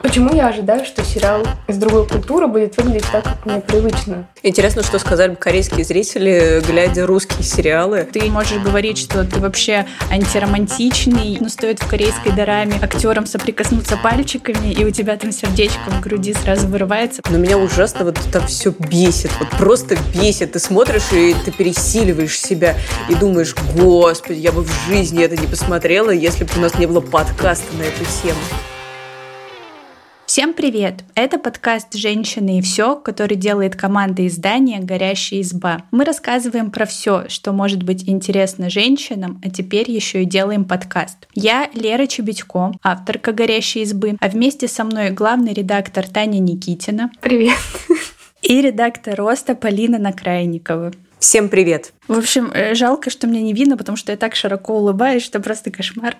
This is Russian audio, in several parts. Почему я ожидаю, что сериал из другой культуры будет выглядеть так, как мне привычно? Интересно, что сказали бы корейские зрители, глядя русские сериалы. Ты можешь говорить, что ты вообще антиромантичный, но стоит в корейской дораме актерам соприкоснуться пальчиками, и у тебя там сердечко в груди сразу вырывается. Но меня ужасно вот там все бесит, вот просто бесит. Ты смотришь, и ты пересиливаешь себя, и думаешь, господи, я бы в жизни это не посмотрела, если бы у нас не было подкаста на эту тему. Всем привет! Это подкаст «Женщины и все», который делает команда издания «Горящая изба». Мы рассказываем про все, что может быть интересно женщинам, а теперь еще и делаем подкаст. Я Лера Чебедько, авторка «Горящей избы», а вместе со мной главный редактор Таня Никитина. Привет! И редактор «Роста» Полина Накрайникова. Всем привет! В общем, жалко, что меня не видно, потому что я так широко улыбаюсь, что просто кошмар.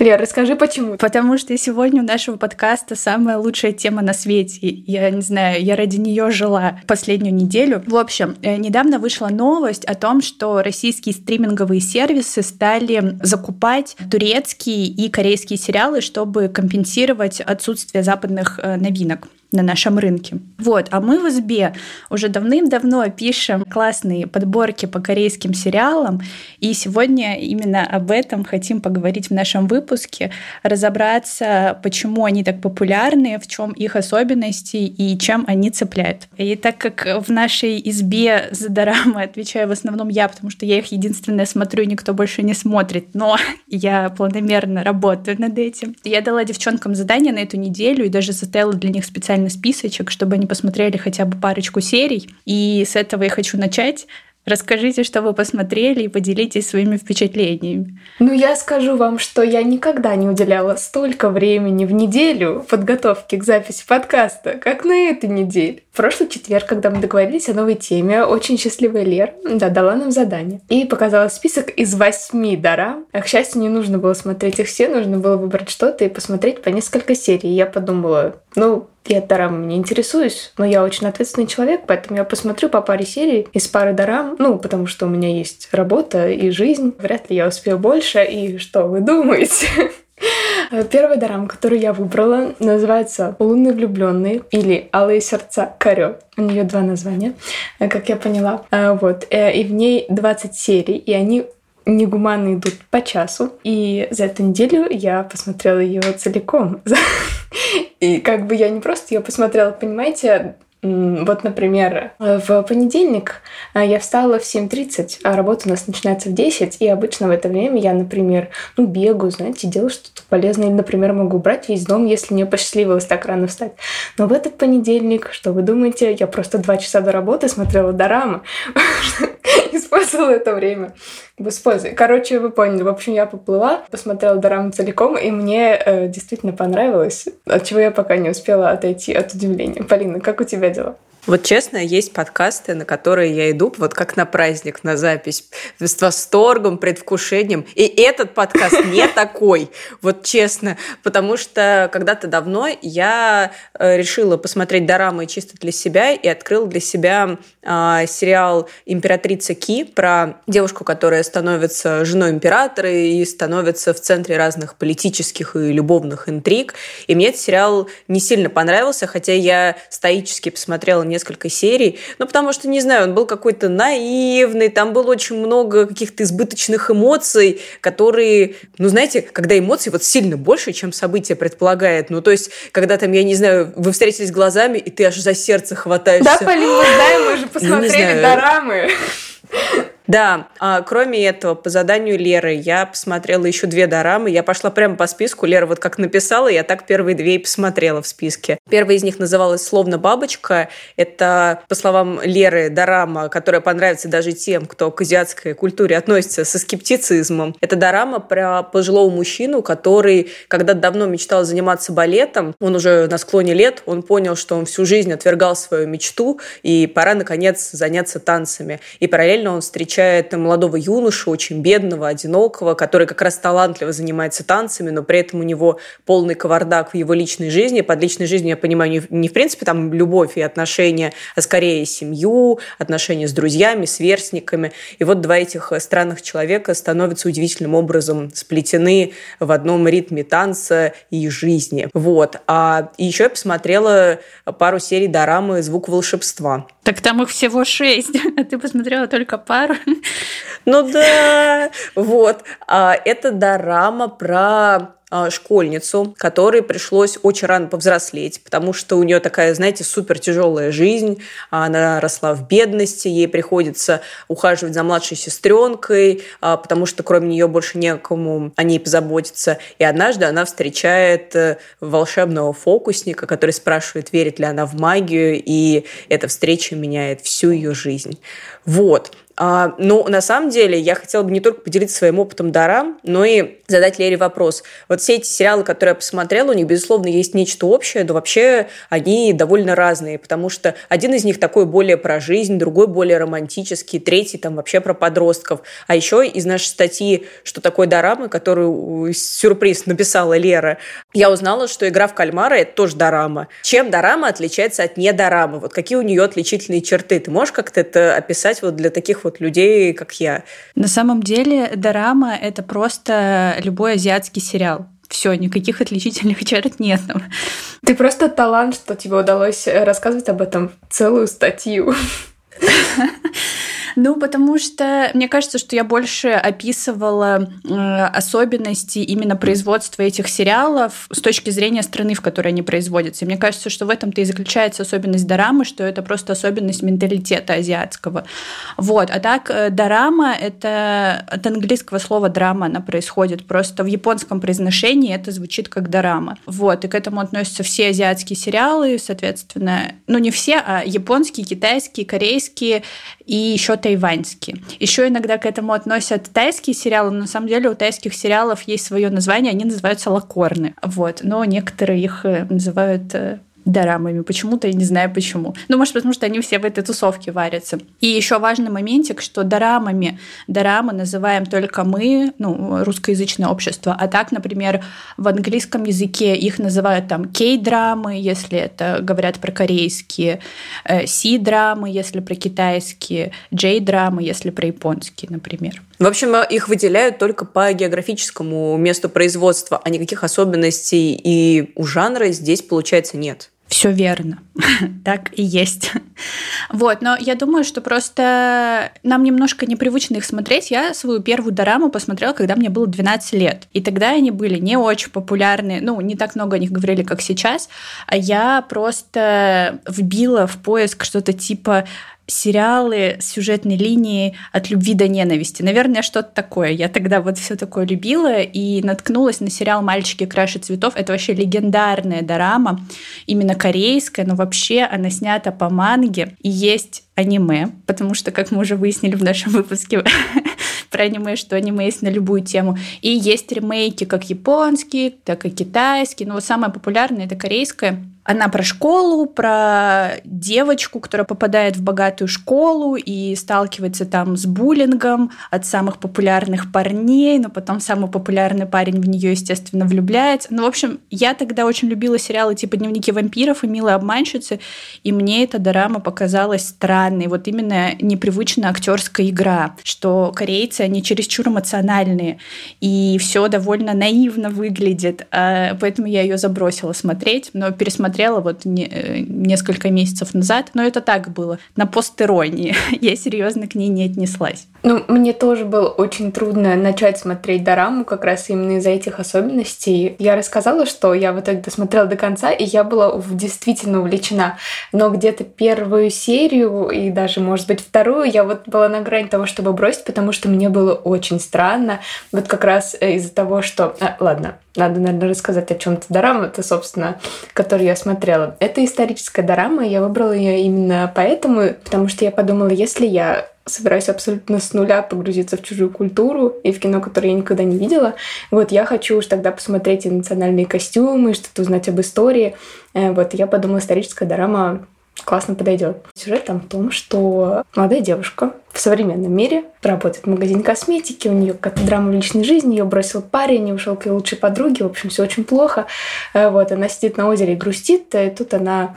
Лер, расскажи, почему? Потому что сегодня у нашего подкаста самая лучшая тема на свете. Я не знаю, я ради нее жила последнюю неделю. В общем, недавно вышла новость о том, что российские стриминговые сервисы стали закупать турецкие и корейские сериалы, чтобы компенсировать отсутствие западных новинок на нашем рынке. Вот, а мы в избе уже давным-давно пишем классные подборки по корейским сериалам, и сегодня именно об этом хотим поговорить в нашем выпуске, разобраться, почему они так популярны, в чем их особенности и чем они цепляют. И так как в нашей избе за дорамы отвечаю в основном я, потому что я их единственная смотрю, никто больше не смотрит, но я планомерно работаю над этим. Я дала девчонкам задание на эту неделю и даже составила для них специально списочек, чтобы они посмотрели хотя бы парочку серий. И с этого я хочу начать. Расскажите, что вы посмотрели, и поделитесь своими впечатлениями. Ну, я скажу вам, что я никогда не уделяла столько времени в неделю подготовке к записи подкаста, как на этой неделе. В прошлый четверг, когда мы договорились о новой теме, очень счастливая Лера дала нам задание и показала список из 8 дорам. К счастью, не нужно было смотреть их все, нужно было выбрать что-то и посмотреть по несколько серий. Я подумала, я дорамами не интересуюсь, но я очень ответственный человек, поэтому я посмотрю по паре серий из пары дорам, потому что у меня есть работа и жизнь. Вряд ли я успею больше, и что вы думаете? Первая дорама, которую я выбрала, называется «Лунные влюбленные» или «Алые сердца корё». У нее 2 названия, как я поняла. И в ней 20 серий, и они негуманно идут по часу. И за эту неделю я посмотрела ее целиком. И я не просто ее посмотрела, понимаете? Вот, например, в понедельник я встала в 7:30, а работа у нас начинается в 10, и обычно в это время я, например, бегаю, делаю что-то полезное, или, например, могу убрать весь дом, если мне посчастливилось так рано встать. Но в этот понедельник, что вы думаете, я просто 2 часа до работы смотрела дорамы, использовала это время с пользой. Короче, вы поняли. В общем, я поплыла, посмотрела дораму целиком, и мне действительно понравилось, от чего я пока не успела отойти от удивления. Полина, как у тебя дела? Вот честно, есть подкасты, на которые я иду вот как на праздник, на запись, с восторгом, предвкушением. И этот подкаст не такой, вот честно. Потому что когда-то давно я решила посмотреть дорамы чисто для себя и открыла для себя сериал «Императрица Ки» про девушку, которая становится женой императора и становится в центре разных политических и любовных интриг. И мне этот сериал не сильно понравился, хотя я стоически посмотрела несколько серий, потому что, не знаю, он был какой-то наивный, там было очень много каких-то избыточных эмоций, которые, когда эмоций сильно больше, чем события предполагает, когда там, я не знаю, вы встретились глазами, и ты аж за сердце хватаешься. Да, Полин, мы знаем, мы же посмотрели дорамы. Да, кроме этого, по заданию Леры я посмотрела еще 2 дорамы. Я пошла прямо по списку. Лера как написала, я так первые 2 и посмотрела в списке. Первая из них называлась «Словно бабочка». Это, по словам Леры, дорама, которая понравится даже тем, кто к азиатской культуре относится со скептицизмом. Это дорама про пожилого мужчину, который когда-то давно мечтал заниматься балетом. Он уже на склоне лет, он понял, что он всю жизнь отвергал свою мечту, и пора, наконец, заняться танцами. И параллельно он встречает встречает молодого юношу, очень бедного, одинокого, который как раз талантливо занимается танцами, но при этом у него полный кавардак в его личной жизни. Под личной жизнью я понимаю не в принципе там любовь и отношения, а скорее семью, отношения с друзьями, сверстниками. И вот два этих странных человека становятся удивительным образом сплетены в одном ритме танца и жизни. Вот. А еще я посмотрела пару серий дорамы «Звук волшебства». Так там их всего 6, а ты посмотрела только пару. Ну да, вот. Это дорама про школьницу, которой пришлось очень рано повзрослеть, потому что у нее такая, знаете, супер тяжелая жизнь, она росла в бедности, ей приходится ухаживать за младшей сестренкой, потому что кроме нее больше некому о ней позаботиться. И однажды она встречает волшебного фокусника, который спрашивает, верит ли она в магию, и эта встреча меняет всю ее жизнь. Вот. Но на самом деле я хотела бы не только поделиться своим опытом дорам, но и задать Лере вопрос. Вот все эти сериалы, которые я посмотрела, у них, безусловно, есть нечто общее, но вообще они довольно разные, потому что один из них такой более про жизнь, другой более романтический, третий там вообще про подростков. А еще из нашей статьи «Что такое дорамы», которую, сюрприз, написала Лера, я узнала, что «Игра в кальмара» — это тоже дорама. Чем дорама отличается от недорамы? Вот какие у нее отличительные черты? Ты можешь как-то это описать вот для таких вот людей, как я? На самом деле, дорама — это просто любой азиатский сериал. Все, никаких отличительных черт нет. Ты просто талант, что тебе удалось рассказывать об этом целую статью. Ну, потому что мне кажется, что я больше описывала особенности именно производства этих сериалов с точки зрения страны, в которой они производятся. И мне кажется, что в этом-то и заключается особенность дорамы, что это просто особенность менталитета азиатского. Вот. А так, дорама — это от английского слова «драма» она происходит. Просто в японском произношении это звучит как дорама. Вот. И к этому относятся все азиатские сериалы, соответственно. Ну, не все, а японские, китайские, корейские и еще тайваньские. Еще иногда к этому относят тайские сериалы, но на самом деле у тайских сериалов есть свое название, они называются лакорны. Вот. Но некоторые их называют дорамами. Почему-то я не знаю почему. Ну, может, потому что они все в этой тусовке варятся. И еще важный моментик, что дорамы называем только мы, ну, русскоязычное общество. А так, например, в английском языке их называют там кей-драмы, если это говорят про корейские, си-драмы, если про китайские, джей-драмы, если про японские, например. В общем, их выделяют только по географическому месту производства, а никаких особенностей и у жанра здесь, получается, нет. Все верно. Так и есть. Вот, но я думаю, что просто нам немножко непривычно их смотреть. Я свою первую дораму посмотрела, когда мне было 12 лет. И тогда они были не очень популярны, ну, не так много о них говорили, как сейчас. А я просто вбила в поиск что-то типа сериалы с сюжетной линией от любви до ненависти. Наверное, что-то такое. Я тогда вот все такое любила и наткнулась на сериал «Мальчики краше цветов». Это вообще легендарная дорама, именно корейская, но вообще она снята по манге и есть аниме, потому что, как мы уже выяснили в нашем выпуске про аниме, что аниме есть на любую тему. И есть ремейки как японские, так и китайские. Но самое популярное — это корейское. Она про школу, про девочку, которая попадает в богатую школу и сталкивается там с буллингом от самых популярных парней, но потом самый популярный парень в нее, естественно, влюбляется. Ну, в общем, я тогда очень любила сериалы типа «Дневники вампиров» и «Милые обманщицы», и мне эта дорама показалась странной. Вот именно непривычная актерская игра, что корейцы, они чересчур эмоциональные, и все довольно наивно выглядит, поэтому я ее забросила смотреть, но пересмотрела вот несколько месяцев назад, но это так было, на постеронии. Я серьезно к ней не отнеслась. Ну, мне тоже было очень трудно начать смотреть дораму как раз именно из-за этих особенностей. Я рассказала, что я в итоге досмотрела до конца, и я была действительно увлечена. Но где-то первую серию и даже, может быть, вторую я вот была на грани того, чтобы бросить, потому что мне было очень странно. Вот как раз из-за того, что... Ладно, надо, наверное, рассказать о чем-то. Дорама — это, собственно, которую я смотрела. Это историческая дорама, и я выбрала ее именно поэтому, потому что я подумала, если я собираюсь абсолютно с нуля погрузиться в чужую культуру и в кино, которое я никогда не видела, вот я хочу уж тогда посмотреть и национальные костюмы, что-то узнать об истории. Вот я подумала, историческая дорама классно подойдет. Сюжет там в том, что молодая девушка в современном мире работает в магазине косметики, у нее какая-то драма в личной жизни, ее бросил парень, ушел к ее лучшей подруге, в общем, все очень плохо. Вот, она сидит на озере и грустит, и тут она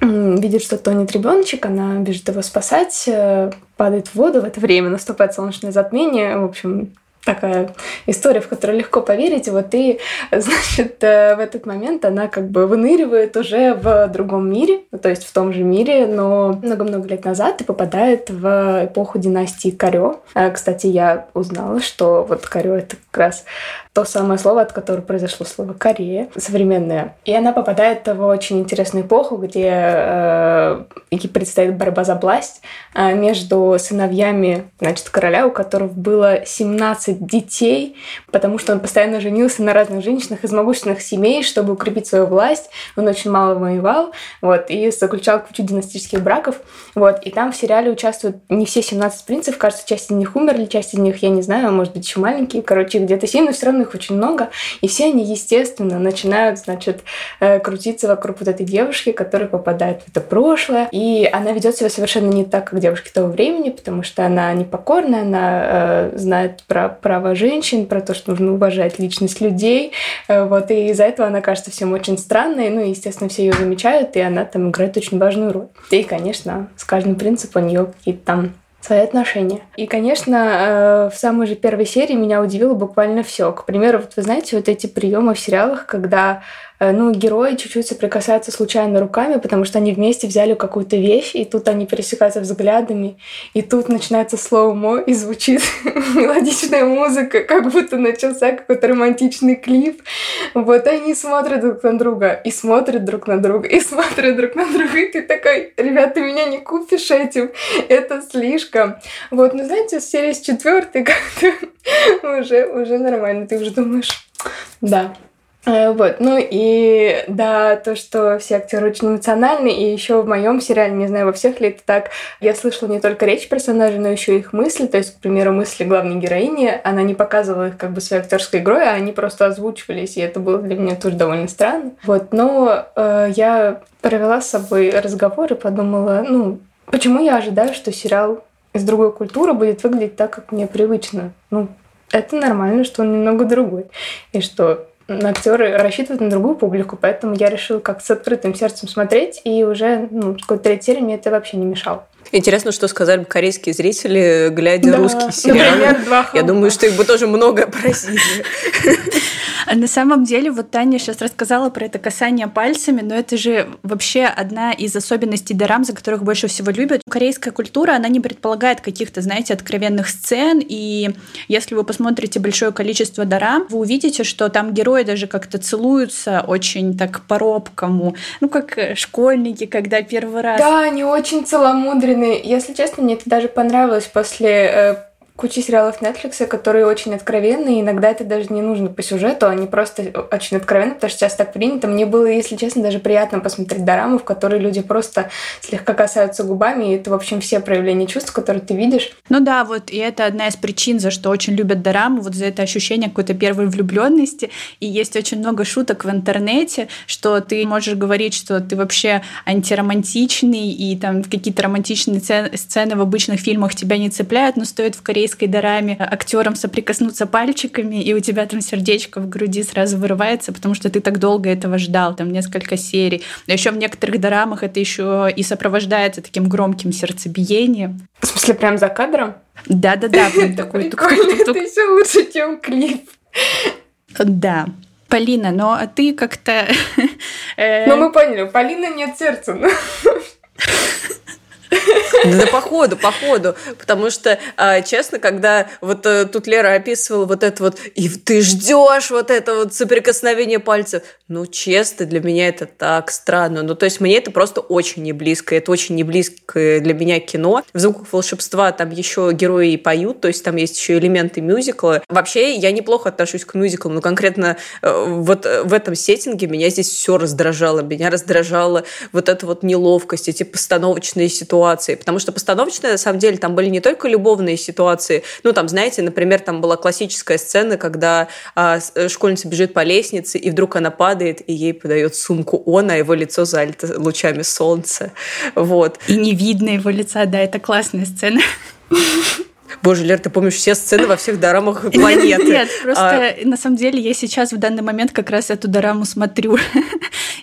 видит, что тонет ребеночек, она бежит его спасать, падает в воду, в это время наступает солнечное затмение, в общем, такая история, в которую легко поверить. Вот и, значит, в этот момент она как бы выныривает уже в другом мире, то есть в том же мире, но много-много лет назад, и попадает в эпоху династии корё. Кстати, я узнала, что вот корё — это как раз то самое слово, от которого произошло слово Корея, современное. И она попадает в очень интересную эпоху, где ей предстоит борьба за власть между сыновьями, значит, короля, у которых было 17 детей, потому что он постоянно женился на разных женщинах из могущественных семей, чтобы укрепить свою власть. Он очень мало воевал, вот, и заключал кучу династических браков. Вот, и там в сериале участвуют не все 17 принцев, кажется, часть из них умерли, часть из них, я не знаю, может быть, еще маленькие, короче, где-то 7, но все равно их очень много, и все они, естественно, начинают, значит, крутиться вокруг вот этой девушки, которая попадает в это прошлое, и она ведет себя совершенно не так, как девушки того времени, потому что она непокорная, она знает про права женщин, про то, что нужно уважать личность людей, вот, и из-за этого она кажется всем очень странной, ну, и, естественно, все ее замечают, и она там играет очень важную роль. И, конечно, с каждым принципом у нее какие-то там свои отношения. И, конечно, в самой же первой серии меня удивило буквально все. К примеру, вот вы знаете, вот эти приемы в сериалах, когда герои чуть-чуть соприкасаются случайно руками, потому что они вместе взяли какую-то вещь, и тут они пересекаются взглядами, и тут начинается слоумо, и звучит мелодичная музыка, как будто начался какой-то романтичный клип. Вот они смотрят друг на друга, и смотрят друг на друга, и смотрят друг на друга, и ты такой: ребята, меня не купишь этим, это слишком. Вот, ну знаете, серия с 4 как-то уже нормально, ты уже думаешь, да. Вот, ну и да, то, что все актеры очень эмоциональны, и еще в моем сериале, не знаю, во всех ли это так, я слышала не только речь персонажей, но еще и их мысли, то есть, к примеру, мысли главной героини, она не показывала их как бы своей актерской игрой, а они просто озвучивались, и это было для меня тоже довольно странно. Вот, но я провела с собой разговор и подумала, ну, почему я ожидаю, что сериал из другой культуры будет выглядеть так, как мне привычно? Ну, это нормально, что он немного другой, и что актеры рассчитывают на другую публику, поэтому я решила как-то с открытым сердцем смотреть, и уже какой-то 3 серии мне это вообще не мешало. Интересно, что сказали бы корейские зрители, глядя русский сериал. Например, я думаю, что их бы тоже многое просили. На самом деле, вот Таня сейчас рассказала про это касание пальцами, но это же вообще одна из особенностей дорам, за которых больше всего любят. Корейская культура, она не предполагает каких-то, знаете, откровенных сцен, и если вы посмотрите большое количество дорам, вы увидите, что там герои даже как-то целуются очень так по-робкому, ну, как школьники, когда первый раз. Да, они очень целомудренные. Если честно, мне это даже понравилось после куча сериалов Netflix, которые очень откровенные, иногда это даже не нужно по сюжету, они просто очень откровенны, потому что сейчас так принято. Мне было, если честно, даже приятно посмотреть дораму, в которой люди просто слегка касаются губами, и это, в общем, все проявления чувств, которые ты видишь. Ну да, вот, и это одна из причин, за что очень любят дораму, вот за это ощущение какой-то первой влюбленности. И есть очень много шуток в интернете, что ты можешь говорить, что ты вообще антиромантичный, и там какие-то романтичные сцены в обычных фильмах тебя не цепляют, но стоит в корейском дораме актерам соприкоснуться пальчиками, и у тебя там сердечко в груди сразу вырывается, потому что ты так долго этого ждал, там несколько серий. Но еще в некоторых дорамах это еще и сопровождается таким громким сердцебиением. В смысле, прям за кадром? Да-да-да, прям такой тук-тук-тук. Это еще лучше, чем клип. Да. Полина, ну а ты как-то... Ну мы поняли, у Полины нет сердца. Да походу, потому что, честно, когда вот тут Лера описывала вот это вот, и ты ждешь вот это вот соприкосновение пальцев, ну, честно, для меня это так странно, ну, то есть мне это просто очень не близко, это очень не близкое для меня кино. В «Звуках волшебства» там еще герои поют, то есть там есть еще элементы мюзикла. Вообще, я неплохо отношусь к мюзиклам, но конкретно вот в этом сеттинге меня здесь все раздражало, меня раздражала вот эта вот неловкость, эти постановочные ситуации, потому потому что постановочная, на самом деле, там были не только любовные ситуации, ну, там, знаете, например, там была классическая сцена, когда школьница бежит по лестнице, и вдруг она падает, и ей подает сумку он, а его лицо залито лучами солнца. Вот. И не видно его лица, да, это классная сцена. Боже, Лер, ты помнишь все сцены во всех дорамах планеты. Нет, просто на самом деле я сейчас в данный момент как раз эту дораму смотрю.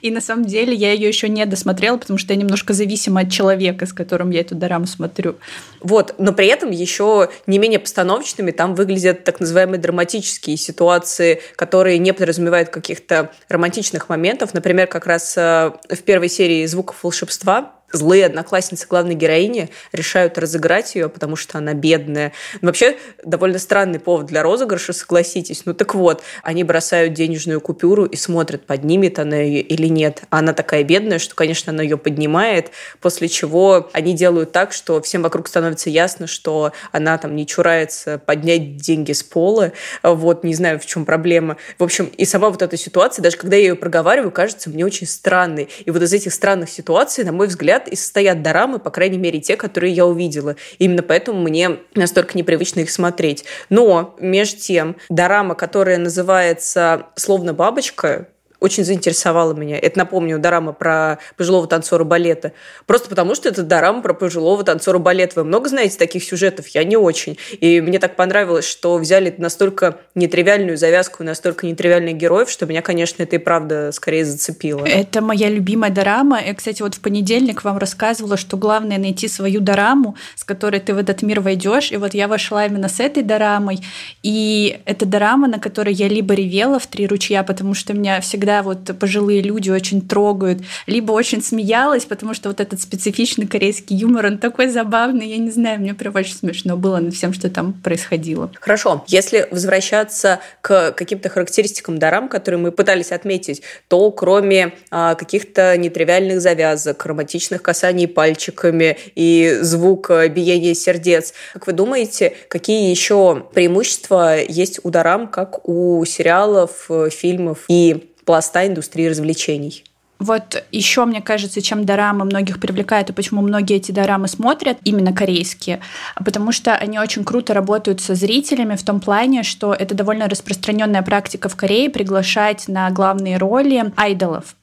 И на самом деле я ее еще не досмотрела, потому что я немножко зависима от человека, с которым я эту дораму смотрю. Вот, но при этом еще не менее постановочными там выглядят так называемые драматические ситуации, которые не подразумевают каких-то романтичных моментов. Например, как раз в первой серии «Звуков волшебства» злые одноклассницы главной героини решают разыграть ее, потому что она бедная. Вообще, довольно странный повод для розыгрыша, согласитесь. Ну так вот, они бросают денежную купюру и смотрят, поднимет она ее или нет. А она такая бедная, что, конечно, она ее поднимает, после чего они делают так, что всем вокруг становится ясно, что она там не чурается поднять деньги с пола. Вот, не знаю, в чем проблема. В общем, и сама вот эта ситуация, даже когда я ее проговариваю, кажется мне очень странной. И вот из этих странных ситуаций, на мой взгляд, и состоят дорамы, по крайней мере, те, которые я увидела. Именно поэтому мне настолько непривычно их смотреть. Но, между тем, дорама, которая называется «Словно бабочка», очень заинтересовала меня. Это, напомню, дорама про пожилого танцора балета. Просто потому, что это дорама про пожилого танцора балета. Вы много знаете таких сюжетов? Я не очень. И мне так понравилось, что взяли настолько нетривиальную завязку, настолько нетривиальных героев, что меня, конечно, это и правда скорее зацепило. Это моя любимая дорама. Я, кстати, вот в понедельник вам рассказывала, что главное найти свою дораму, с которой ты в этот мир войдешь. И вот я вошла именно с этой дорамой. И это дорама, на которой я либо ревела в «Три ручья», потому что меня всегда вот пожилые люди очень трогают, либо очень смеялась, потому что вот этот специфичный корейский юмор, он такой забавный, я не знаю, мне прям очень смешно было над всем, что там происходило. Хорошо, если возвращаться к каким-то характеристикам дорам, которые мы пытались отметить, то кроме каких-то нетривиальных завязок, романтичных касаний пальчиками и звук биения сердец, как вы думаете, какие еще преимущества есть у дорам, как у сериалов, фильмов и пласта индустрии развлечений? Вот еще, мне кажется, чем дорамы многих привлекают и почему многие эти дорамы смотрят, именно корейские, потому что они очень круто работают со зрителями в том плане, что это довольно распространенная практика в Корее приглашать на главные роли айдолов.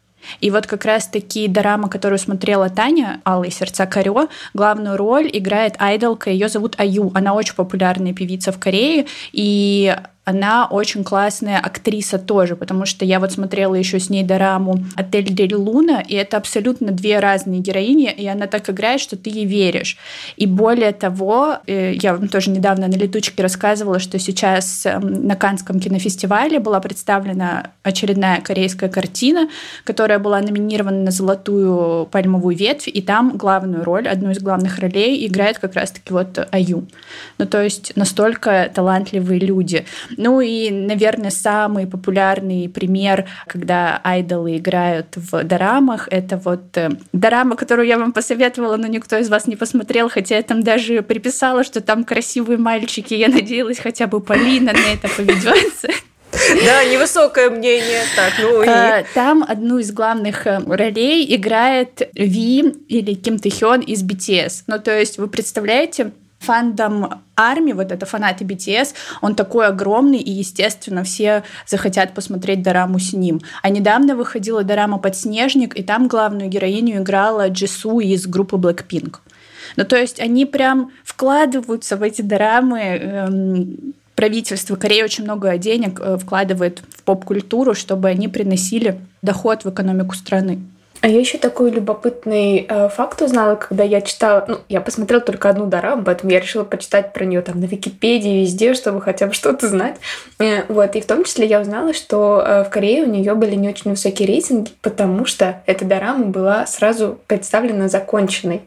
И вот как раз таки дорама, которую смотрела Таня, «Алые сердца корё», главную роль играет айдолка, ее зовут Аю. Она очень популярная певица в Корее, и она очень классная актриса тоже, потому что я вот смотрела еще с ней дораму «Отель Дель Луна», и это абсолютно две разные героини, и она так играет, что ты ей веришь. И более того, я вам тоже недавно на «Летучке» рассказывала, что сейчас на Каннском кинофестивале была представлена очередная корейская картина, которая была номинирована на «Золотую пальмовую ветвь», и там главную роль, одну из главных ролей играет как раз-таки вот Аю. Ну, то есть настолько талантливые люди. Ну и, наверное, самый популярный пример, когда айдолы играют в дорамах, это вот дорама, которую я вам посоветовала, но никто из вас не посмотрел, хотя я там даже приписала, что там красивые мальчики. Я надеялась, хотя бы Полина на это поведется. Да, невысокое мнение. Так, ну и... Там одну из главных ролей играет Ви или Ким Тэхён из BTS. Ну то есть вы представляете... Фандом армии, вот это фанаты BTS, он такой огромный, и, естественно, все захотят посмотреть дораму с ним. А недавно выходила дорама «Подснежник», и там главную героиню играла Джису из группы Blackpink. Ну, то есть они прям вкладываются в эти дорамы. Правительство Кореи очень много денег вкладывает в поп-культуру, чтобы они приносили доход в экономику страны. А я еще такой любопытный факт узнала, когда я читала... Ну, я посмотрела только одну дораму, поэтому я решила почитать про нее там на Википедии, везде, чтобы хотя бы что-то знать. Вот, и в том числе я узнала, что в Корее у нее были не очень высокие рейтинги, потому что эта дорама была сразу представлена законченной.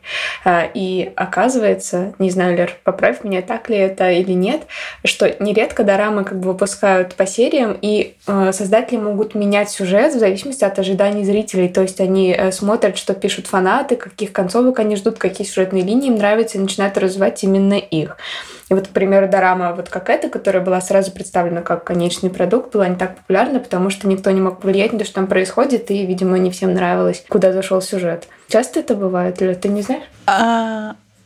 И оказывается, не знаю, Лер, поправь меня, так ли это или нет, что нередко дорамы как бы выпускают по сериям, и создатели могут менять сюжет в зависимости от ожиданий зрителей. То есть они смотрят, что пишут фанаты, каких концовок они ждут, какие сюжетные линии им нравятся, и начинают развивать именно их. И вот, к примеру, дорама вот как эта, которая была сразу представлена как конечный продукт, была не так популярна, потому что никто не мог повлиять на то, что там происходит, и, видимо, не всем нравилось, куда зашел сюжет. Часто это бывает, Лёля, ты не знаешь?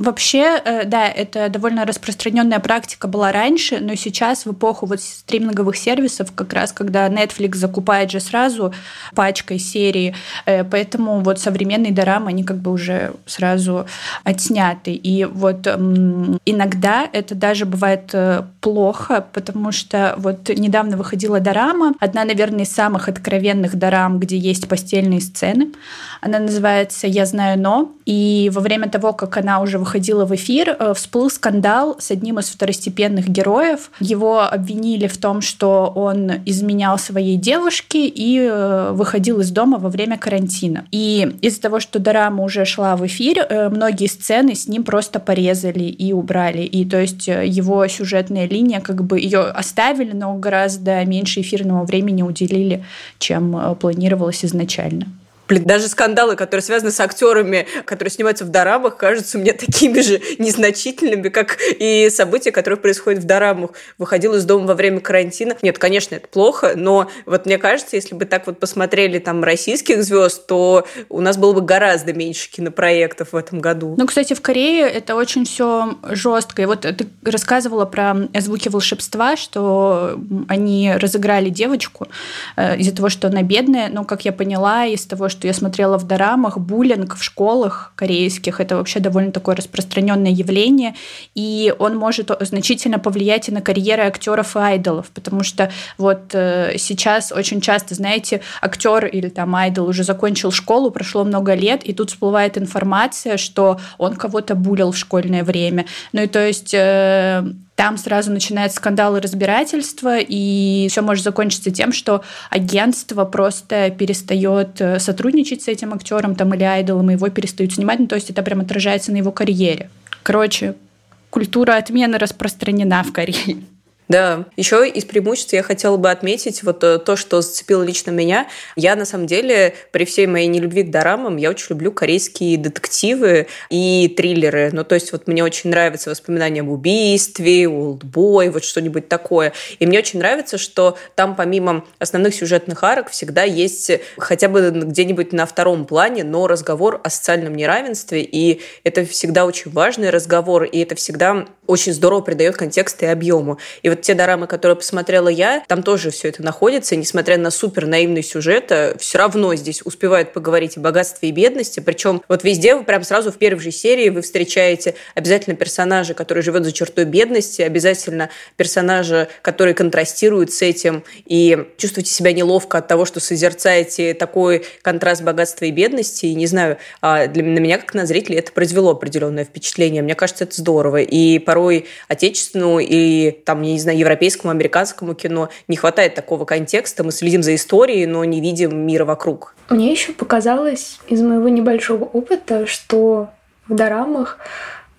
Вообще, да, это довольно распространенная практика была раньше, но сейчас в эпоху вот стриминговых сервисов, как раз когда Netflix закупает же сразу пачкой серии, поэтому вот современные дорамы, они как бы уже сразу отсняты. И вот иногда это даже бывает плохо, потому что вот недавно выходила дорама, одна, наверное, из самых откровенных дорам, где есть постельные сцены. Она называется «Я знаю, но». И во время того, как она уже выходила в эфир, всплыл скандал с одним из второстепенных героев. Его обвинили в том, что он изменял своей девушке и выходил из дома во время карантина. И из-за того, что дорама уже шла в эфир, многие сцены с ним просто порезали и убрали. И то есть его сюжетная линия, как бы ее оставили, но гораздо меньше эфирного времени уделили, чем планировалось изначально. Блин, даже скандалы, которые связаны с актерами, которые снимаются в дорамах, кажутся мне такими же незначительными, как и события, которые происходят в дорамах. Выходил из дома во время карантина. Нет, конечно, это плохо, но вот мне кажется, если бы так вот посмотрели там российских звезд, то у нас было бы гораздо меньше кинопроектов в этом году. Ну, кстати, в Корее это очень все жестко. И вот ты рассказывала про звуки волшебства, что они разыграли девочку из-за того, что она бедная, но, как я поняла, из того, что я смотрела в дорамах, буллинг в школах корейских, это вообще довольно такое распространенное явление, и он может значительно повлиять и на карьеры актеров и айдолов, потому что вот сейчас очень часто, знаете, актер или там айдол уже закончил школу, прошло много лет, и тут всплывает информация, что он кого-то буллил в школьное время. Ну и то есть... Там сразу начинают скандалы, разбирательства, и все может закончиться тем, что агентство просто перестает сотрудничать с этим актером там, или айдолом, и его перестают снимать. Ну, то есть это прям отражается на его карьере. Короче, культура отмены распространена в Корее. Да, еще из преимуществ я хотела бы отметить вот то, что зацепило лично меня. Я, на самом деле, при всей моей нелюбви к дорамам, я очень люблю корейские детективы и триллеры. Ну, то есть вот мне очень нравятся воспоминания об убийстве, «Олдбой», вот что-нибудь такое. И мне очень нравится, что там помимо основных сюжетных арок всегда есть хотя бы где-нибудь на втором плане, но разговор о социальном неравенстве. И это всегда очень важный разговор, и это всегда очень здорово придает контекст и объему. И вот те дорамы, которые посмотрела я, там тоже все это находится, и несмотря на супер наивный сюжет, все равно здесь успевают поговорить о богатстве и бедности, причем вот везде, вы прям сразу в первой же серии вы встречаете обязательно персонажа, который живет за чертой бедности, обязательно персонажа, который контрастирует с этим, и чувствуете себя неловко от того, что созерцаете такой контраст богатства и бедности, и не знаю, на меня, как на зрителя, это произвело определенное впечатление, мне кажется, это здорово, и порой отечественному и, там, я не знаю, европейскому, американскому кино не хватает такого контекста. Мы следим за историей, но не видим мира вокруг. Мне еще показалось из моего небольшого опыта, что в дорамах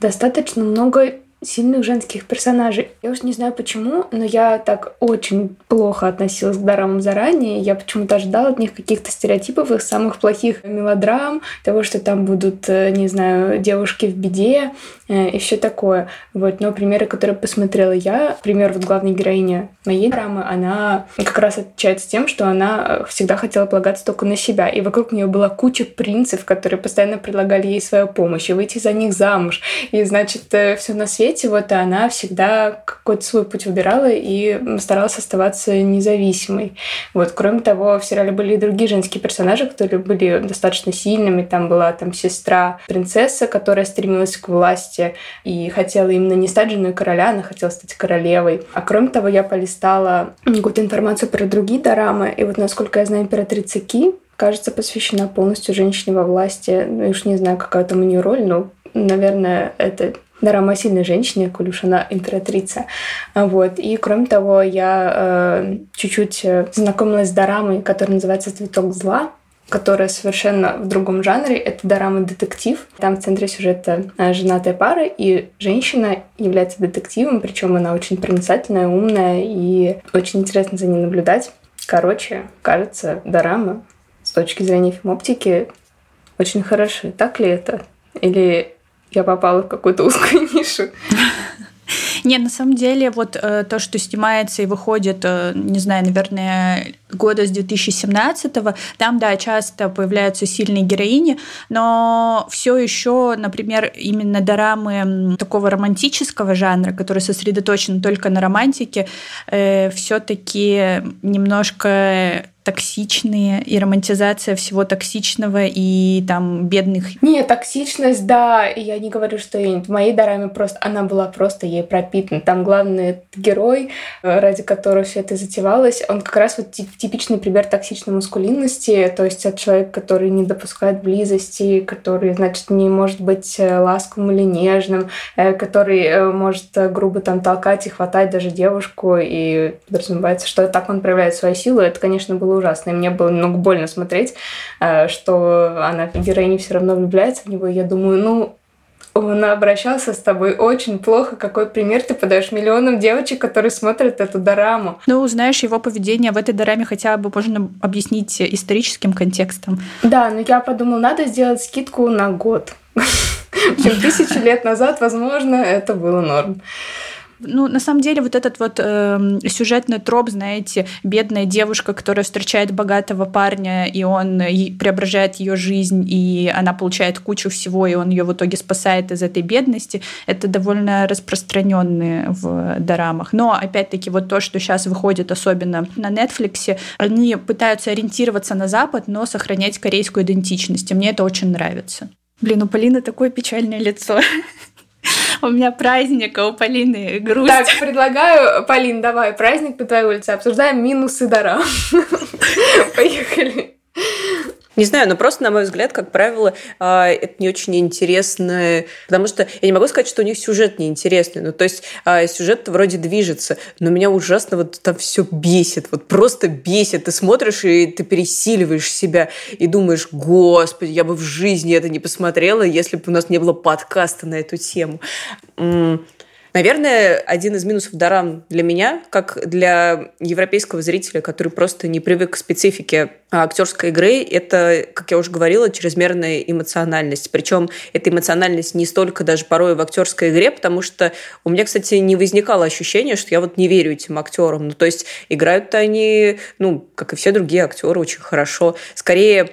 достаточно много сильных женских персонажей. Я уж не знаю почему, но я так очень плохо относилась к дорамам заранее. Я почему-то ожидала от них каких-то стереотипов, их самых плохих мелодрам, того, что там будут, не знаю, девушки в беде, и все такое. Вот. Но примеры, которые посмотрела я, пример вот главной героини моей драмы, она как раз отличается тем, что она всегда хотела полагаться только на себя. И вокруг нее была куча принцев, которые постоянно предлагали ей свою помощь, и выйти за них замуж. И, значит, все на свете. Вот она всегда какой-то свой путь выбирала и старалась оставаться независимой. Вот. Кроме того, в сериале были и другие женские персонажи, которые были достаточно сильными. Там была сестра принцесса, которая стремилась к власти, и хотела именно не стать женой короля, она хотела стать королевой. А кроме того, я полистала какую-то информацию про другие дорамы, и вот, насколько я знаю, «Императрица Ки», кажется, посвящена полностью женщине во власти. Ну, я уж не знаю, какая там у нее роль, но, наверное, это... дорама о сильной женщине, коль уж она императрица. Вот. И, кроме того, я чуть-чуть знакомилась с дорамой, которая называется «Цветок зла», которая совершенно в другом жанре. Это дорама-детектив. Там в центре сюжета женатая пара, и женщина является детективом, причем она очень проницательная, умная, и очень интересно за ней наблюдать. Короче, кажется, дорамы с точки зрения фемоптики очень хороши. Так ли это? Или я попала в какую-то узкую нишу? Нет, на самом деле, вот то, что снимается и выходит, не знаю, наверное, года с 2017-го, там, да, часто появляются сильные героини, но все еще, например, именно дорамы такого романтического жанра, который сосредоточен только на романтике, все-таки немножко токсичные, и романтизация всего токсичного и там бедных. Не, токсичность, да, я не говорю, что в моей дораме просто, она была просто ей пропитана. Там главный герой, ради которого все это затевалось, он как раз вот типичный пример токсичной маскулинности, то есть это человек, который не допускает близости, который, значит, не может быть ласковым или нежным, который может грубо там толкать и хватать даже девушку, и подразумевается, что так он проявляет свою силу. Это, конечно, было ужасно. И мне было много больно смотреть, что она, героиня, все равно влюбляется в него. И я думаю, ну, он обращался с тобой очень плохо. Какой пример ты подаешь миллионам девочек, которые смотрят эту дораму? Ну, знаешь, его поведение в этой дораме хотя бы можно объяснить историческим контекстом. Да, но я подумала, надо сделать скидку на год. Тысячи лет назад, возможно, это было норм. Ну, на самом деле, вот этот вот сюжетный троп, знаете, бедная девушка, которая встречает богатого парня, и он преображает ее жизнь, и она получает кучу всего, и он ее в итоге спасает из этой бедности, это довольно распространенные в дорамах. Но, опять-таки, вот то, что сейчас выходит, особенно на Netflix, они пытаются ориентироваться на Запад, но сохранять корейскую идентичность, и мне это очень нравится. Блин, у Полины такое печальное лицо. У меня праздник, а у Полины грусть. Так, предлагаю, Полин, давай праздник по твоей улице, обсуждаем минусы дорам. Поехали. Не знаю, но просто, на мой взгляд, как правило, это не очень интересно, потому что я не могу сказать, что у них сюжет неинтересный, ну, то есть сюжет вроде движется, но меня ужасно вот там все бесит, вот просто бесит. Ты смотришь, и ты пересиливаешь себя, и думаешь, господи, я бы в жизни это не посмотрела, если бы у нас не было подкаста на эту тему. Наверное, один из минусов дорам для меня, как для европейского зрителя, который просто не привык к специфике актерской игры, это, как я уже говорила, чрезмерная эмоциональность. Причем эта эмоциональность не столько даже порой в актерской игре, потому что у меня, кстати, не возникало ощущения, что я вот не верю этим актерам. Ну, то есть играют-то они, ну, как и все другие актеры, очень хорошо. Скорее,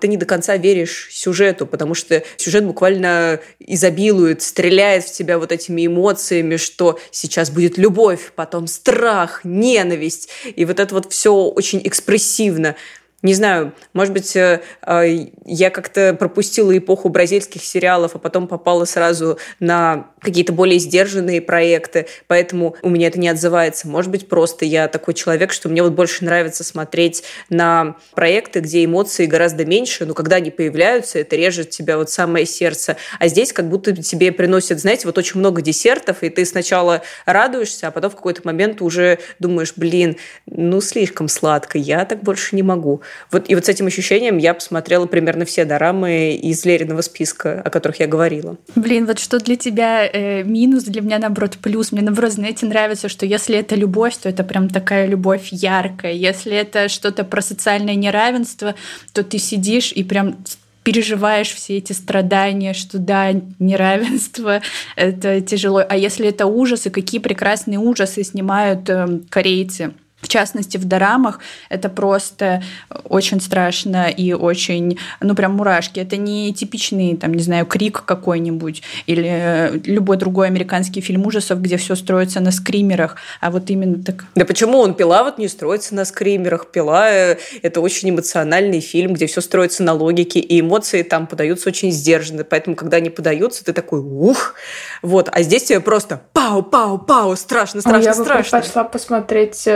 ты не до конца веришь сюжету, потому что сюжет буквально изобилует, стреляет в тебя вот этими эмоциями, что сейчас будет любовь, потом страх, ненависть. И вот это вот все очень экспрессивно. Не знаю, может быть, я как-то пропустила эпоху бразильских сериалов, а потом попала сразу на какие-то более сдержанные проекты, поэтому у меня это не отзывается. Может быть, просто я такой человек, что мне вот больше нравится смотреть на проекты, где эмоции гораздо меньше, но когда они появляются, это режет тебя вот самое сердце. А здесь как будто тебе приносят, знаете, вот очень много десертов, и ты сначала радуешься, а потом в какой-то момент уже думаешь, блин, ну слишком сладко, я так больше не могу. Вот, и вот с этим ощущением я посмотрела примерно все дорамы из Лериного списка, о которых я говорила. Блин, вот что для тебя минус, для меня, наоборот, плюс. Мне, наоборот, знаете, нравится, что если это любовь, то это прям такая любовь яркая. Если это что-то про социальное неравенство, то ты сидишь и прям переживаешь все эти страдания, что да, неравенство, это тяжело. А если это ужасы, какие прекрасные ужасы снимают корейцы. В частности, в дорамах это просто очень страшно и очень, ну, прям мурашки. Это не типичный, там, не знаю, Крик какой-нибудь или любой другой американский фильм ужасов, где все строится на скримерах, а вот именно так. Да почему он «Пила» вот не строится на скримерах? «Пила» – это очень эмоциональный фильм, где все строится на логике, и эмоции там подаются очень сдержанно, поэтому, когда они подаются, ты такой «ух!» Вот, а здесь тебе просто «пау-пау-пау!» Страшно-страшно-страшно. Я бы предпочла посмотреть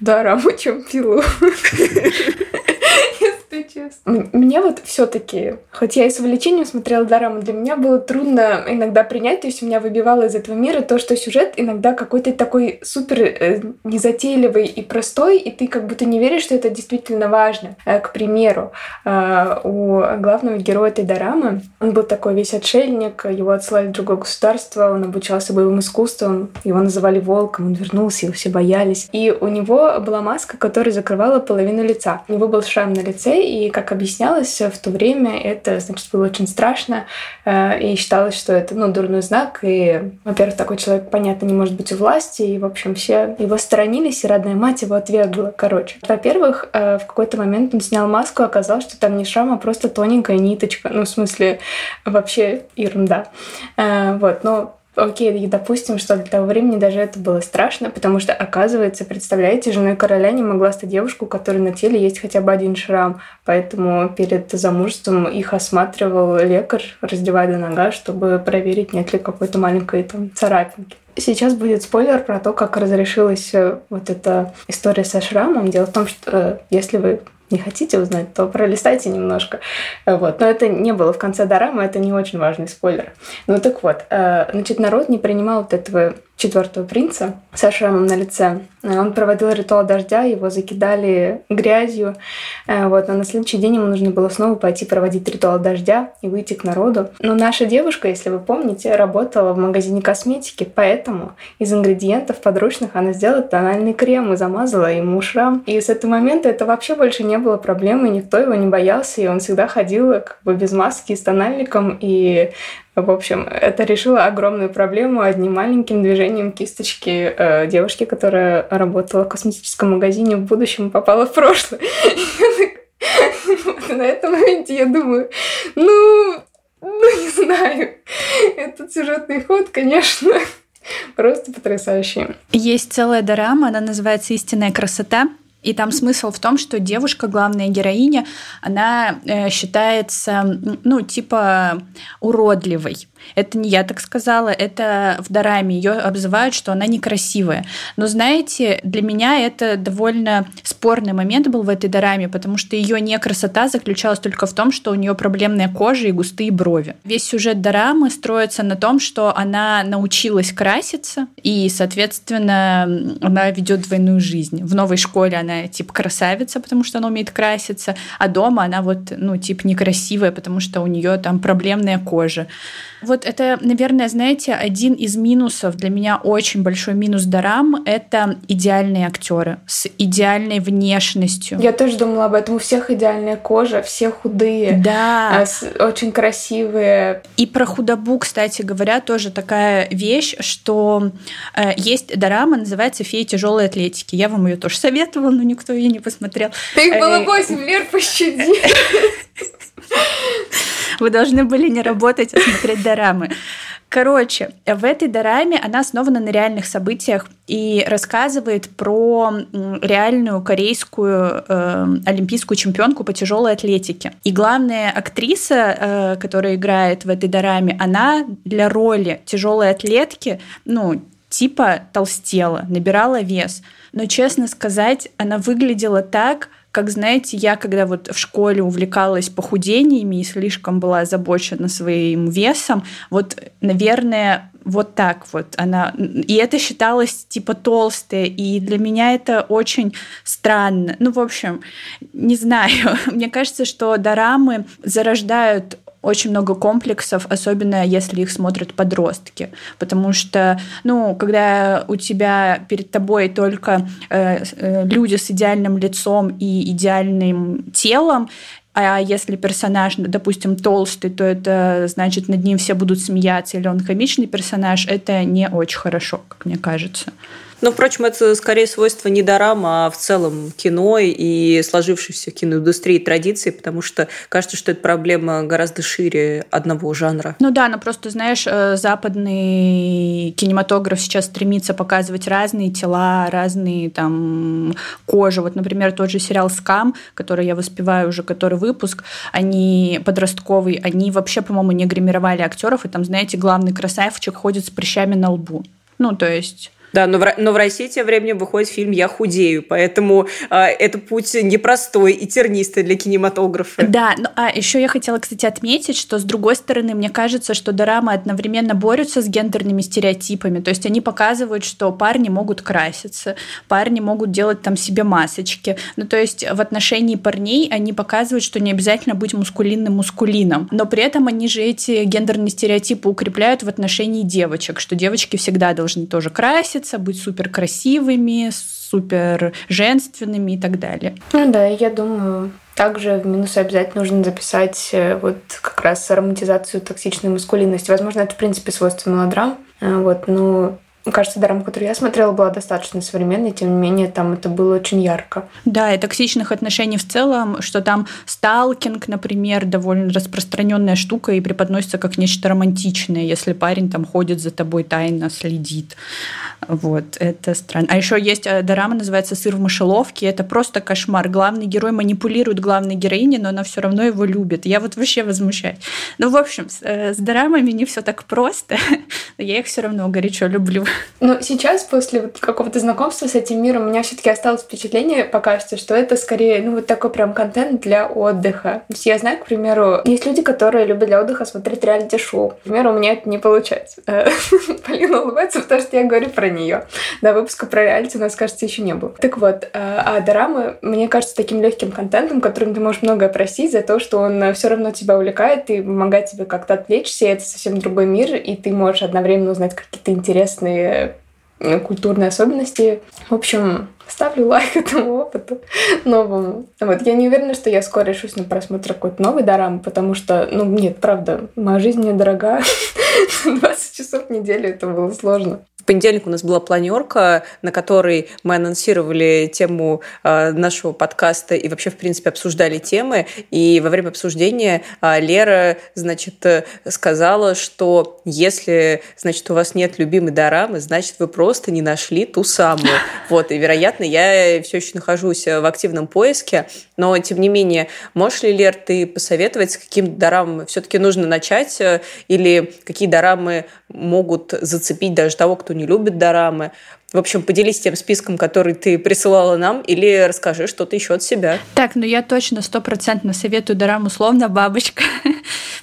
дораму, чем «Пилу». Если честно. Мне вот все-таки, хоть я и с увлечением смотрела дораму, для меня было трудно иногда принять, то есть у меня выбивало из этого мира то, что сюжет иногда какой-то такой супер незатейливый и простой, и ты как будто не веришь, что это действительно важно. К примеру, у главного героя этой дорамы, он был такой весь отшельник, его отсылали в другое государство, он обучался боевым искусствам, его называли волком, он вернулся, его все боялись. И у него была маска, которая закрывала половину лица. У него был шрам на лице, и как объяснялось, в то время это, значит, было очень страшно, и считалось, что это, дурной знак, и, во-первых, такой человек, понятно, не может быть у власти, и, в общем, все его сторонились, и родная мать его отвергла, Во-первых, в какой-то момент он снял маску, и оказалось, что там не шрам, а просто тоненькая ниточка, в смысле, вообще ерунда. Окей, допустим, что для того времени даже это было страшно, потому что, оказывается, представляете, женой короля не могла стать девушку, у которой на теле есть хотя бы один шрам, поэтому перед замужеством их осматривал лекарь, раздевая до нога, чтобы проверить, нет ли какой-то маленькой царапинки. Сейчас будет спойлер про то, как разрешилась вот эта история со шрамом. Дело в том, что если вы не хотите узнать, то пролистайте немножко. Но это не было в конце дорамы, это не очень важный спойлер. Народ не принимал вот этого четвертого принца со шрамом на лице. Он проводил ритуал дождя, его закидали грязью. А на следующий день ему нужно было снова пойти проводить ритуал дождя и выйти к народу. Но наша девушка, если вы помните, работала в магазине косметики, поэтому из ингредиентов подручных она сделала тональный крем и замазала ему шрам. И с этого момента это вообще больше не было проблемы, никто его не боялся, и он всегда ходил без маски, с тональником, и... В общем, это решило огромную проблему одним маленьким движением кисточки девушки, которая работала в косметическом магазине, в будущем попала в прошлое. На этом моменте я думаю, не знаю. Этот сюжетный ход, конечно, просто потрясающий. Есть целая дорама, она называется «Истинная красота». И там смысл в том, что девушка, главная героиня, она считается, уродливой. Это не я так сказала, это в дораме. Ее обзывают, что она некрасивая. Но, знаете, для меня это довольно спорный момент был в этой дораме, потому что ее некрасота заключалась только в том, что у нее проблемная кожа и густые брови. Весь сюжет дорамы строится на том, что она научилась краситься, и, соответственно, она ведет двойную жизнь. В новой школе она, красавица, потому что она умеет краситься, а дома она, некрасивая, потому что у нее там проблемная кожа. Это, наверное, знаете, один из минусов, для меня очень большой минус дорам, это идеальные актеры с идеальной внешностью. Я тоже думала об этом. У всех идеальная кожа, все худые, да. Очень красивые. И про худобу, кстати говоря, тоже такая вещь, что есть дорама, называется «Фея тяжелой атлетики». Я вам ее тоже советовала, но никто ее не посмотрел. Их было 8, Лер, пощади. Вы должны были не работать, а смотреть дорамы. В этой дораме она основана на реальных событиях и рассказывает про реальную корейскую олимпийскую чемпионку по тяжелой атлетике. И главная актриса, которая играет в этой дораме, она для роли тяжелой атлетки, толстела, набирала вес. Но, честно сказать, она выглядела так, как, знаете, я когда в школе увлекалась похудениями и слишком была озабочена своим весом, наверное, так она... И это считалось толстое, и для меня это очень странно. Не знаю. Мне кажется, что дорамы зарождают очень много комплексов, особенно если их смотрят подростки. Потому что, когда у тебя перед тобой только люди с идеальным лицом и идеальным телом, а если персонаж, допустим, толстый, то это значит, над ним все будут смеяться, или он комичный персонаж, это не очень хорошо, как мне кажется. Впрочем, это скорее свойство не дорам, а в целом кино и сложившейся киноиндустрии традиции, потому что кажется, что эта проблема гораздо шире одного жанра. Просто, знаешь, западный кинематограф сейчас стремится показывать разные тела, разные кожи. Например, тот же сериал «Скам», который я воспеваю уже который выпуск, они подростковый, они вообще, по-моему, не гримировали актеров, и там, знаете, главный красавчик ходит с прыщами на лбу. Да, но в России тем временем выходит фильм «Я худею», поэтому это путь непростой и тернистый для кинематографа. Да, еще я хотела, кстати, отметить, что, с другой стороны, мне кажется, что дорамы одновременно борются с гендерными стереотипами, то есть они показывают, что парни могут краситься, парни могут делать себе масочки, то есть в отношении парней они показывают, что не обязательно быть мускулином, но при этом они же эти гендерные стереотипы укрепляют в отношении девочек, что девочки всегда должны тоже краситься, краситься, быть супер красивыми, супер женственными и так далее. Ну да, я думаю, также в минусы обязательно нужно записать вот как раз ароматизацию токсичной маскулинности. Возможно, это в принципе свойство мелодрам, вот, но... Кажется, драма, которую я смотрела, была достаточно современной, тем не менее, там это было очень ярко. Да, и токсичных отношений в целом, что там сталкинг, например, довольно распространенная штука и преподносится как нечто романтичное, если парень там ходит за тобой тайно, следит. Вот, это странно. А еще есть дорама, называется «Сыр в мышеловке», это просто кошмар. Главный герой манипулирует главной героиней, но она все равно его любит. Я вот вообще возмущаюсь. Ну, в общем, с дорамами не все так просто, но я их все равно горячо люблю. Но сейчас, после вот какого-то знакомства с этим миром, у меня все-таки осталось впечатление пока что это скорее, ну, вот такой прям контент для отдыха. То есть я знаю, к примеру, есть люди, которые любят для отдыха смотреть реалити-шоу. К примеру, у меня это не получается. Полина улыбается, потому что я говорю про нее. До выпуска про реалити у нас, кажется, еще не было. Так вот, а дорамы, мне кажется, таким легким контентом, которым ты можешь многое просить за то, что он все равно тебя увлекает и помогает тебе как-то отвлечься, и это совсем другой мир, и ты можешь одновременно узнать какие-то интересные культурные особенности. В общем, ставлю лайк этому опыту новому. Вот, я не уверена, что я скоро решусь на просмотр какой-то новой дорамы, потому что, ну, нет, правда, моя жизнь недорога. 20 часов в неделю это было сложно. В понедельник у нас была планерка, на которой мы анонсировали тему нашего подкаста и вообще, в принципе, обсуждали темы. И во время обсуждения Лера, значит, сказала, что если, значит, у вас нет любимой дорамы, значит, вы просто не нашли ту самую. Вот, и, вероятно, я все еще нахожусь в активном поиске, но, тем не менее, можешь ли, Лер, ты посоветовать, с каким дорамам все-таки нужно начать или какие дорамы могут зацепить даже того, кто не любит дорамы. В общем, поделись тем списком, который ты присылала нам, или расскажи что-то еще от себя. Так, ну я точно 100% советую дораму «Словно бабочка»,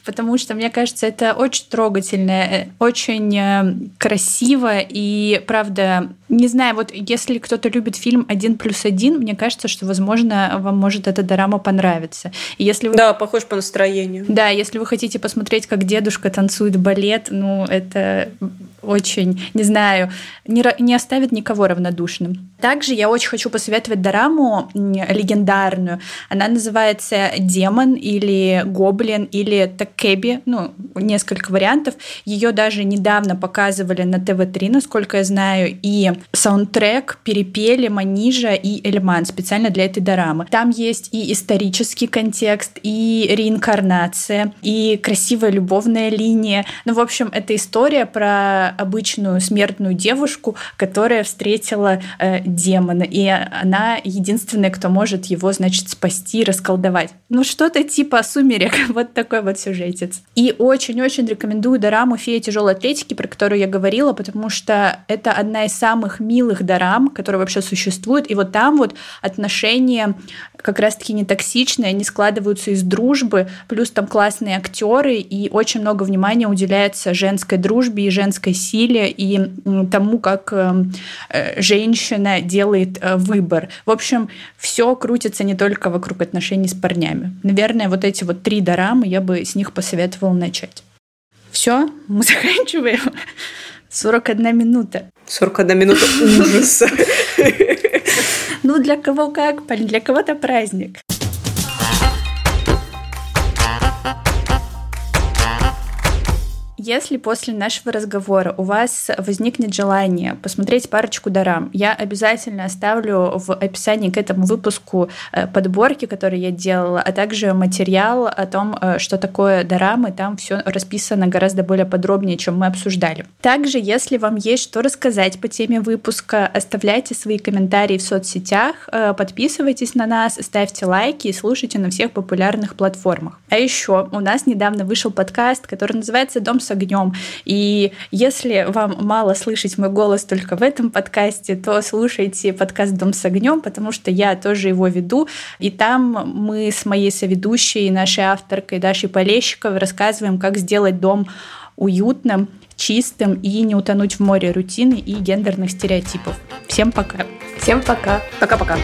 потому что, мне кажется, это очень трогательно, очень красиво и, правда, не знаю, вот если кто-то любит фильм «1+1», мне кажется, что, возможно, вам может эта дорама понравиться. И если вы... Да, похож по настроению. Да, если вы хотите посмотреть, как дедушка танцует балет, ну, это очень, не знаю, не оставит никого равнодушным. Также я очень хочу посоветовать дораму легендарную. Она называется «Демон» или «Гоблин» или «Кэби». Ну, несколько вариантов. Ее даже недавно показывали на ТВ3, насколько я знаю, и саундтрек перепели Манижа и Эльман специально для этой дорамы. Там есть и исторический контекст, и реинкарнация, и красивая любовная линия. Ну, в общем, это история про обычную смертную девушку, которая встретила демона, и она единственная, кто может его, значит, спасти, расколдовать. Ну, что-то типа «Сумерек», вот такой вот сюжетец. И очень-очень рекомендую дораму «Фея тяжелой атлетики», про которую я говорила, потому что это одна из самых милых дорам, которые вообще существуют, и вот там вот отношения как раз-таки не токсичные, они складываются из дружбы, плюс там классные актеры, и очень много внимания уделяется женской дружбе и женской силе, и тому, как женщина делает выбор. В общем, все крутится не только вокруг отношений с парнями. Наверное, вот эти вот 3 дорамы я бы с них посоветовала начать. Все, мы заканчиваем. 41 минута. 41 минута ужаса. Ну, для кого как, Полин, для кого-то праздник. Если после нашего разговора у вас возникнет желание посмотреть парочку дорам, я обязательно оставлю в описании к этому выпуску подборки, которые я делала, а также материал о том, что такое дорамы. Там все расписано гораздо более подробнее, чем мы обсуждали. Также, если вам есть что рассказать по теме выпуска, оставляйте свои комментарии в соцсетях, подписывайтесь на нас, ставьте лайки и слушайте на всех популярных платформах. А еще у нас недавно вышел подкаст, который называется «Дом с огнем». И если вам мало слышать мой голос только в этом подкасте, то слушайте подкаст «Дом с огнем», потому что я тоже его веду. И там мы с моей соведущей, нашей авторкой Дашей Полещиковой рассказываем, как сделать дом уютным, чистым и не утонуть в море рутины и гендерных стереотипов. Всем пока. Всем пока. Пока-пока.